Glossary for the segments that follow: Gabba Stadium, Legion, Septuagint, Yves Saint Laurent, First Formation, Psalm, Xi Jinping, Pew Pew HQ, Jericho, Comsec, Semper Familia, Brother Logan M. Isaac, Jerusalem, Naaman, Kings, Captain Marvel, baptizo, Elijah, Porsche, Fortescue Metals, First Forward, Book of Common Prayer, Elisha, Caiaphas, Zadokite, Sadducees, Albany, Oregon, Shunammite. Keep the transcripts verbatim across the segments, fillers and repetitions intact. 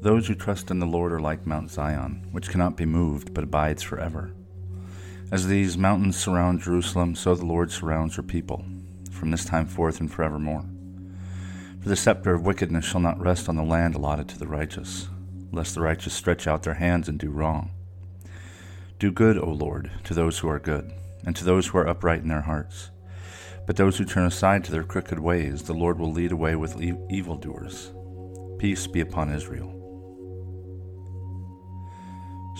Those who trust in the Lord are like Mount Zion, which cannot be moved but abides forever. As these mountains surround Jerusalem, so the Lord surrounds her people, from this time forth and forevermore. For the scepter of wickedness shall not rest on the land allotted to the righteous, lest the righteous stretch out their hands and do wrong. Do good, O Lord, to those who are good, and to those who are upright in their hearts. But those who turn aside to their crooked ways, the Lord will lead away with e- evildoers. Peace be upon Israel.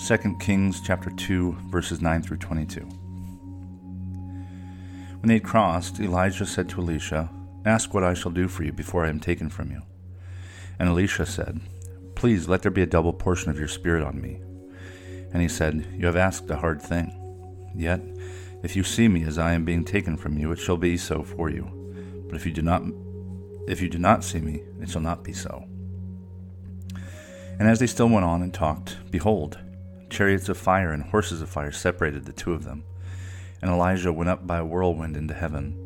Second Kings chapter two, verses nine through twenty-two. When they had crossed, Elijah said to Elisha, "Ask what I shall do for you before I am taken from you." And Elisha said, "Please let there be a double portion of your spirit on me." And he said, "You have asked a hard thing. Yet, if you see me as I am being taken from you, it shall be so for you. But if you do not, if you do not see me, it shall not be so." And as they still went on and talked, behold, chariots of fire and horses of fire separated the two of them, and Elijah went up by a whirlwind into heaven.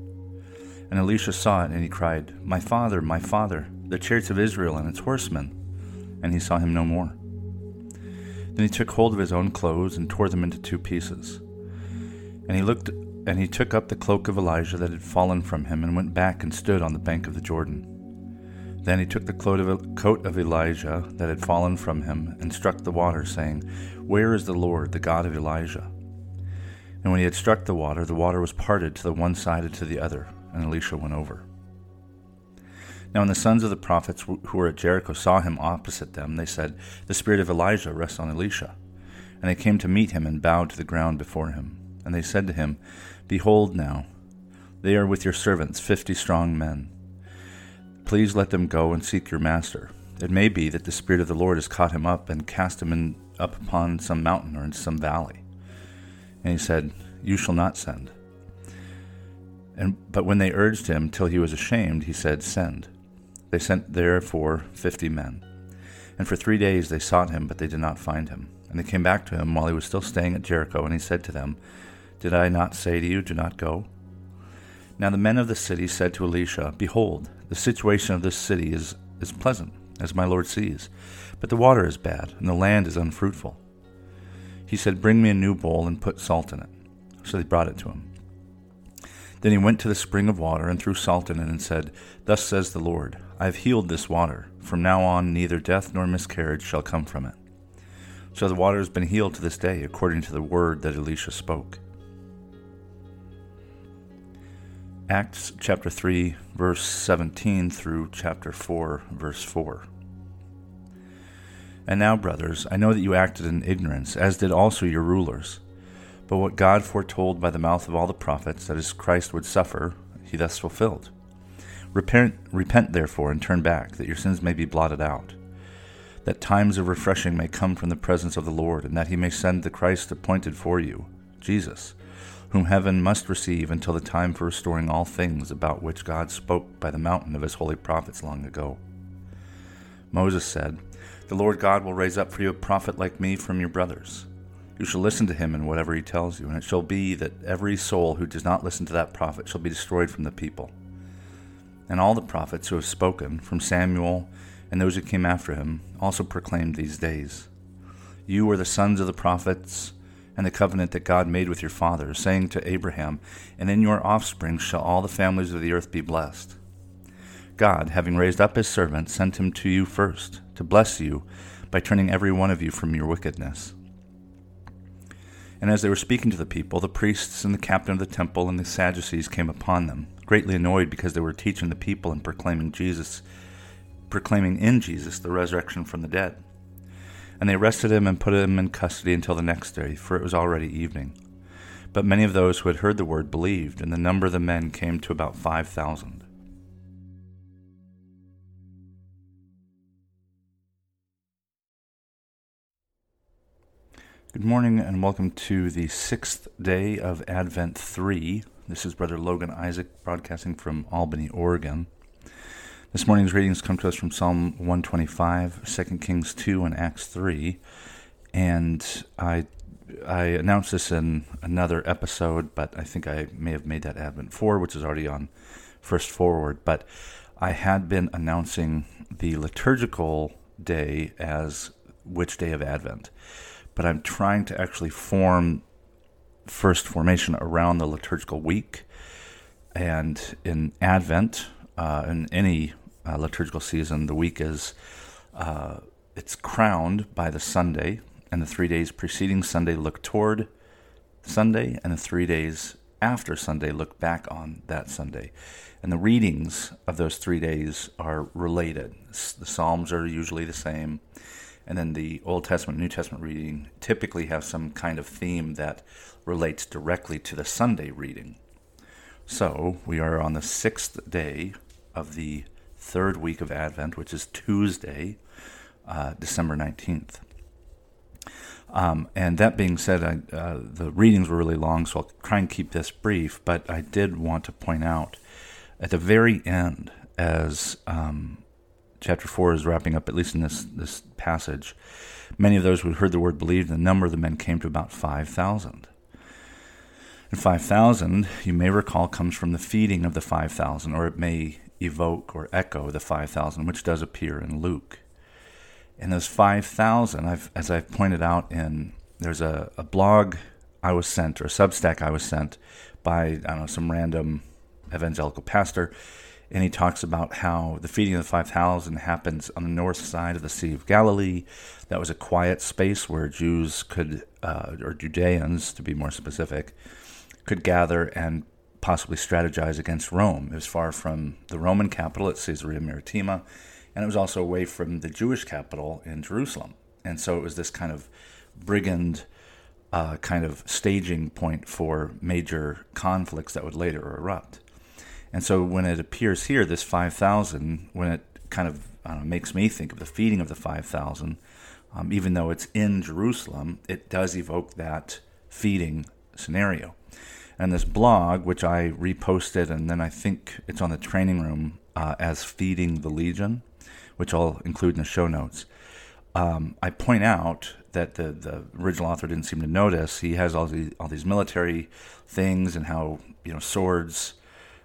And Elisha saw it, and he cried, "My father, my father, the chariots of Israel and its horsemen!" And he saw him no more. Then he took hold of his own clothes and tore them into two pieces. And he looked, and he took up the cloak of Elijah that had fallen from him, and went back and stood on the bank of the Jordan. Then he took the coat of Elijah that had fallen from him and struck the water, saying, "Where is the Lord, the God of Elijah?" And when he had struck the water, the water was parted to the one side and to the other, and Elisha went over. Now when the sons of the prophets who were at Jericho saw him opposite them, they said, "The spirit of Elijah rests on Elisha." And they came to meet him and bowed to the ground before him. And they said to him, "Behold now, they are with your servants, fifty strong men. Please let them go and seek your master. It may be that the Spirit of the Lord has caught him up and cast him in, up upon some mountain or in some valley." And he said, "You shall not send." And But when they urged him till he was ashamed, he said, "Send." They sent therefore fifty men. And for three days they sought him, but they did not find him. And they came back to him while he was still staying at Jericho, and he said to them, "Did I not say to you, do not go?" Now the men of the city said to Elisha, "Behold, the situation of this city is, is pleasant, as my lord sees, but the water is bad, and the land is unfruitful." He said, "Bring me a new bowl and put salt in it." So they brought it to him. Then he went to the spring of water and threw salt in it and said, "Thus says the Lord, I have healed this water. From now on neither death nor miscarriage shall come from it." So the water has been healed to this day, according to the word that Elisha spoke. Acts chapter three, verse seventeen through chapter four, verse four. "And now, brothers, I know that you acted in ignorance, as did also your rulers. But what God foretold by the mouth of all the prophets, that his Christ would suffer, he thus fulfilled. Repent, repent therefore, and turn back, that your sins may be blotted out, that times of refreshing may come from the presence of the Lord, and that he may send the Christ appointed for you, Jesus, whom heaven must receive until the time for restoring all things, about which God spoke by the mountain of his holy prophets long ago. Moses said, 'The Lord God will raise up for you a prophet like me from your brothers. You shall listen to him in whatever he tells you, and it shall be that every soul who does not listen to that prophet shall be destroyed from the people.' And all the prophets who have spoken, from Samuel and those who came after him, also proclaimed these days. You are the sons of the prophets, and the covenant that God made with your father, saying to Abraham, 'And in your offspring shall all the families of the earth be blessed.' God, having raised up his servant, sent him to you first, to bless you by turning every one of you from your wickedness." And as they were speaking to the people, the priests and the captain of the temple and the Sadducees came upon them, greatly annoyed because they were teaching the people and proclaiming Jesus, proclaiming in Jesus the resurrection from the dead. And they arrested him and put him in custody until the next day, for it was already evening. But many of those who had heard the word believed, and the number of the men came to about five thousand. Good morning and welcome to the sixth day of Advent three. This is Brother Logan Isaac broadcasting from Albany, Oregon. This morning's readings come to us from Psalm one twenty-five, Second Kings two, and Acts three. And I I announced this in another episode, but I think I may have made that Advent four, which is already on First Forward. But I had been announcing the liturgical day as which day of Advent. But I'm trying to actually form First Formation around the liturgical week. And in Advent, uh, in any uh, liturgical season, the week is uh, it's crowned by the Sunday, and the three days preceding Sunday look toward Sunday, and the three days after Sunday look back on that Sunday. And the readings of those three days are related. The Psalms are usually the same. And then the Old Testament, New Testament reading typically have some kind of theme that relates directly to the Sunday reading. So we are on the sixth day of the third week of Advent, which is Tuesday, uh, December nineteenth. Um, and that being said, I, uh, the readings were really long, so I'll try and keep this brief. But I did want to point out at the very end, as Um, Chapter four is wrapping up, at least in this, this passage, many of those who heard the word believed, and the number of the men came to about five thousand. And five thousand, you may recall, comes from the feeding of the five thousand, or it may evoke or echo the five thousand, which does appear in Luke. And those five thousand, I've, as I've pointed out, in there's a, a blog I was sent, or a Substack I was sent by, I don't know, some random evangelical pastor. And he talks about how the feeding of the five thousand happens on the north side of the Sea of Galilee. That was a quiet space where Jews could, uh, or Judeans to be more specific, could gather and possibly strategize against Rome. It was far from the Roman capital at Caesarea Maritima, and it was also away from the Jewish capital in Jerusalem. And so it was this kind of brigand uh, kind of staging point for major conflicts that would later erupt. And so when it appears here, this five thousand, when it kind of I don't know, makes me think of the feeding of the five thousand, um, even though it's in Jerusalem, it does evoke that feeding scenario. And this blog, which I reposted, and then I think it's on the training room uh, as Feeding the Legion, which I'll include in the show notes, um, I point out that the, the original author didn't seem to notice. He has all these, all these military things and how, you know, swords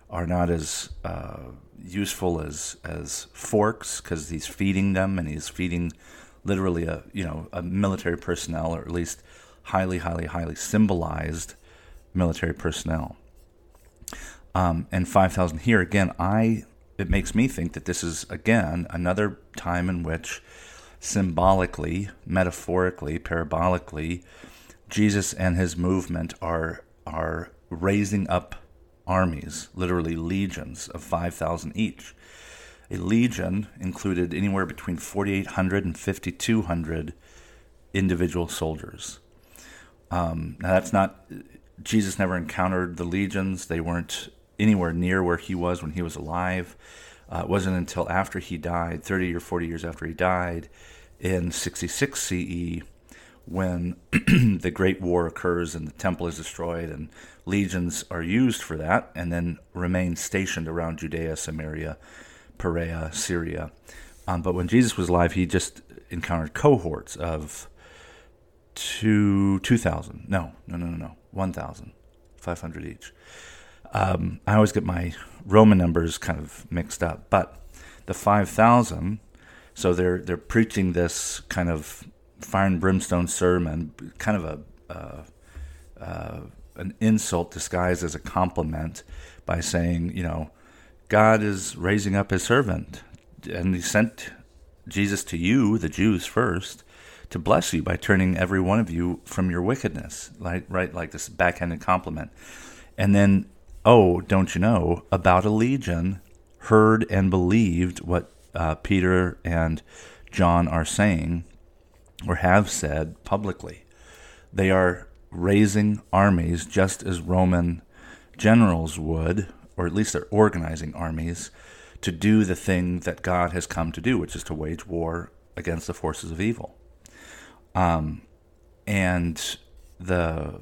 are not as uh, useful as as forks, because he's feeding them, and he's feeding literally a you know a military personnel, or at least highly, highly, highly symbolized military personnel. Um, and five thousand here again, I it makes me think that this is again another time in which symbolically, metaphorically, parabolically, Jesus and his movement are are raising up armies, literally legions of five thousand each. A legion included anywhere between forty-eight hundred and fifty-two hundred individual soldiers. Um, now that's not, Jesus never encountered the legions. They weren't anywhere near where he was when he was alive. Uh, it wasn't until after he died, thirty or forty years after he died, in sixty-six C E, when the Great War occurs and the temple is destroyed, and legions are used for that and then remain stationed around Judea, Samaria, Perea, Syria. Um, but when Jesus was alive, he just encountered cohorts of two thousand. No, no, no, no, no. one thousand five hundred each. Um, I always get my Roman numbers kind of mixed up. But the five thousand, so they're they're preaching this kind of fire and brimstone sermon, kind of a uh, uh, an insult disguised as a compliment, by saying, you know, God is raising up his servant, and he sent Jesus to you, the Jews first, to bless you by turning every one of you from your wickedness, right? Right, like this backhanded compliment. And then, oh, don't you know, about a legion heard and believed what uh, Peter and John are saying, or have said publicly. They are raising armies just as Roman generals would, or at least they're organizing armies to do the thing that God has come to do, which is to wage war against the forces of evil. Um, And the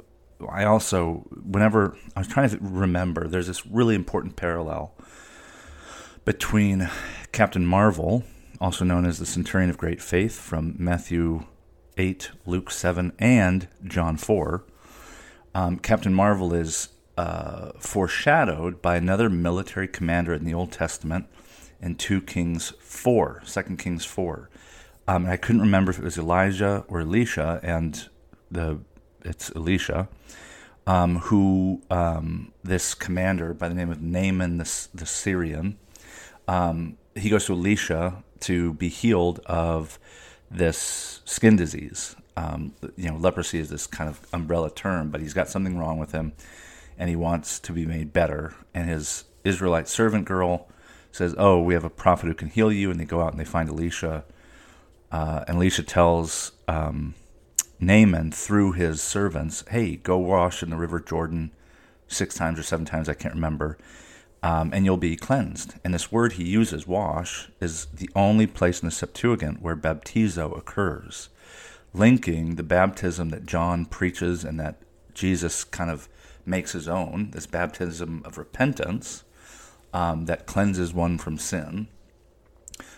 I also, whenever I was trying to remember, there's this really important parallel between Captain Marvel, also known as the Centurion of Great Faith, from Matthew eight, Luke seven, and John four. Um, Captain Marvel is uh, foreshadowed by another military commander in the Old Testament in two Kings four, two Kings four. Um, and I couldn't remember if it was Elijah or Elisha, and the it's Elisha, um, who um, this commander by the name of Naaman the, the Syrian, um, he goes to Elisha to be healed of this skin disease. Um, you know, leprosy is this kind of umbrella term, but he's got something wrong with him, and he wants to be made better. And his Israelite servant girl says, "Oh, we have a prophet who can heal you." And they go out and they find Elisha. Uh, and Elisha tells um, Naaman through his servants, "Hey, go wash in the river Jordan six times or seven times, I can't remember, um, and you'll be cleansed." And this word he uses, wash, is the only place in the Septuagint where baptizo occurs, linking the baptism that John preaches and that Jesus kind of makes his own, this baptism of repentance um, that cleanses one from sin,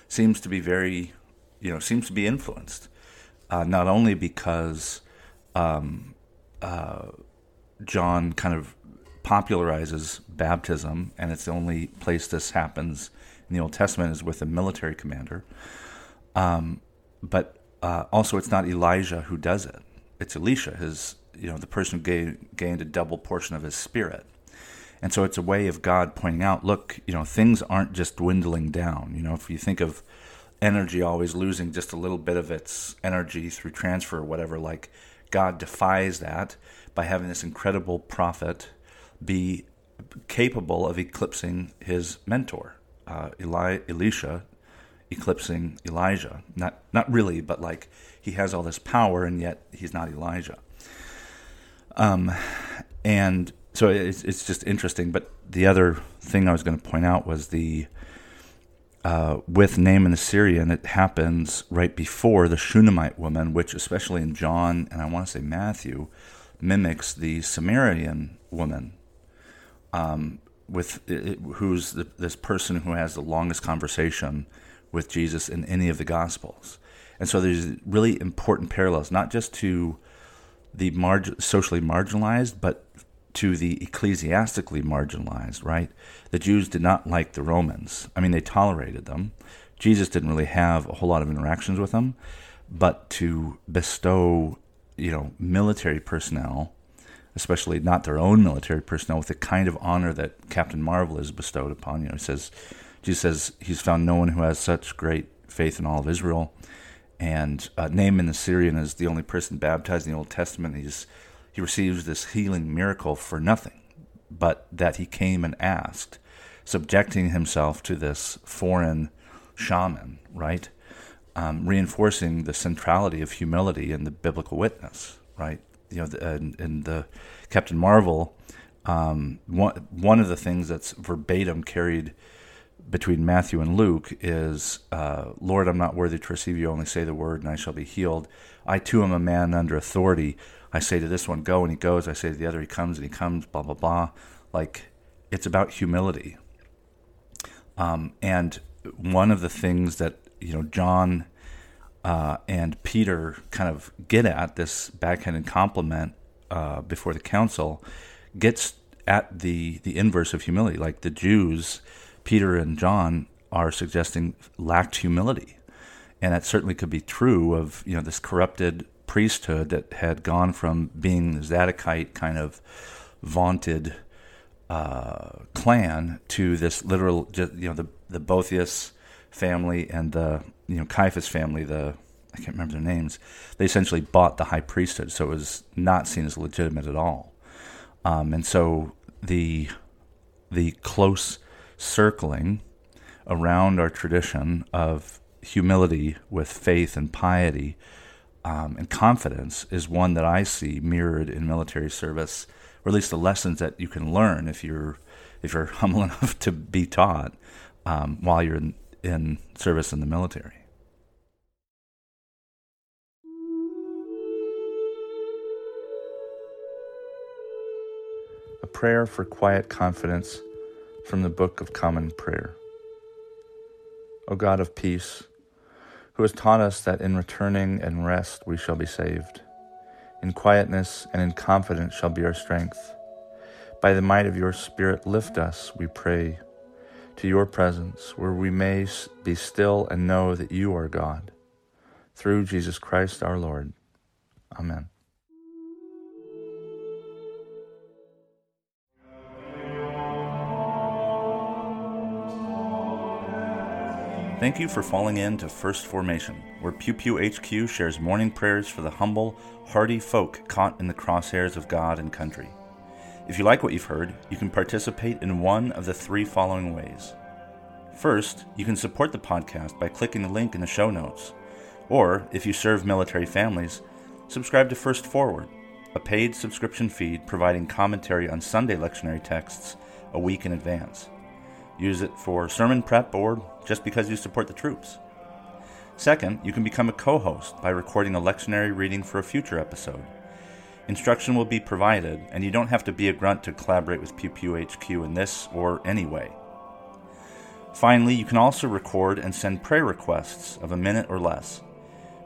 seems to be very... you know, seems to be influenced, uh, not only because um, uh, John kind of popularizes baptism, and it's the only place this happens in the Old Testament is with a military commander, um, but uh, also it's not Elijah who does it. It's Elisha, his, you know, the person who gave, gained a double portion of his spirit. And so it's a way of God pointing out, look, you know, things aren't just dwindling down. You know, if you think of energy always losing just a little bit of its energy through transfer or whatever, like God defies that by having this incredible prophet be capable of eclipsing his mentor, uh, Eli- Elisha eclipsing Elijah. Not not really, but like he has all this power and yet he's not Elijah. Um, and so it's, it's just interesting. But the other thing I was going to point out was the Uh, with Naaman the Syrian, it happens right before the Shunammite woman, which especially in John, and I want to say Matthew, mimics the Samaritan woman, um, with it, who's the, this person who has the longest conversation with Jesus in any of the Gospels. And so there's really important parallels, not just to the marg- socially marginalized, but to the ecclesiastically marginalized, right? The Jews did not like the Romans. I mean, they tolerated them. Jesus didn't really have a whole lot of interactions with them, but to bestow, you know, military personnel, especially not their own military personnel, with the kind of honor that Captain Marvel is bestowed upon, you know, he says, Jesus says, he's found no one who has such great faith in all of Israel. And uh, Naaman the Syrian is the only person baptized in the Old Testament. He's He receives this healing miracle for nothing, but that he came and asked, subjecting himself to this foreign shaman, right? Um, reinforcing the centrality of humility in the biblical witness, right? You know, the, in, in the Captain Marvel, um, one, one of the things that's verbatim carried between Matthew and Luke is, uh, "Lord, I'm not worthy to receive you, only say the word and I shall be healed. I too am a man under authority. I say to this one, go, and he goes. I say to the other, he comes, and he comes, blah, blah, blah." Like, it's about humility. Um, and one of the things that, you know, John uh, and Peter kind of get at, this backhanded compliment uh, before the council, gets at the, the inverse of humility. Like, the Jews, Peter and John, are suggesting lacked humility. And that certainly could be true of, you know, this corrupted priesthood that had gone from being the Zadokite kind of vaunted uh, clan to this literal, you know, the the Boethius family and the, you know, Caiaphas family. The I can't remember their names. They essentially bought the high priesthood, so it was not seen as legitimate at all. Um, and so the the close circling around our tradition of humility with faith and piety. Um, and confidence is one that I see mirrored in military service, or at least the lessons that you can learn if you're if you're humble enough to be taught um, while you're in, in service in the military. A Prayer for Quiet Confidence from the Book of Common Prayer. O God of peace, who has taught us that in returning and rest we shall be saved. In quietness and in confidence shall be our strength. By the might of your Spirit lift us, we pray, to your presence, where we may be still and know that you are God. Through Jesus Christ our Lord. Amen. Thank you for falling in to First Formation, where Pew Pew H Q shares morning prayers for the humble, hardy folk caught in the crosshairs of God and country. If you like what you've heard, you can participate in one of the three following ways. First, you can support the podcast by clicking the link in the show notes. Or, if you serve military families, subscribe to First Forward, a paid subscription feed providing commentary on Sunday lectionary texts a week in advance. Use it for sermon prep or just because you support the troops. Second, you can become a co-host by recording a lectionary reading for a future episode. Instruction will be provided, and you don't have to be a grunt to collaborate with Pew Pew H Q in this or any way. Finally, you can also record and send prayer requests of a minute or less.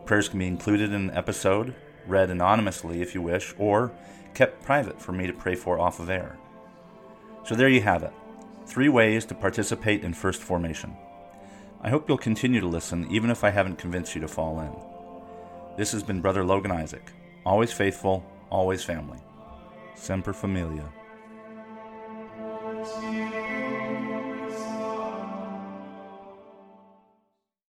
Prayers can be included in an episode, read anonymously if you wish, or kept private for me to pray for off of air. So there you have it. Three ways to participate in First Formation. I hope you'll continue to listen, even if I haven't convinced you to fall in. This has been Brother Logan Isaac, always faithful, always family. Semper Familia.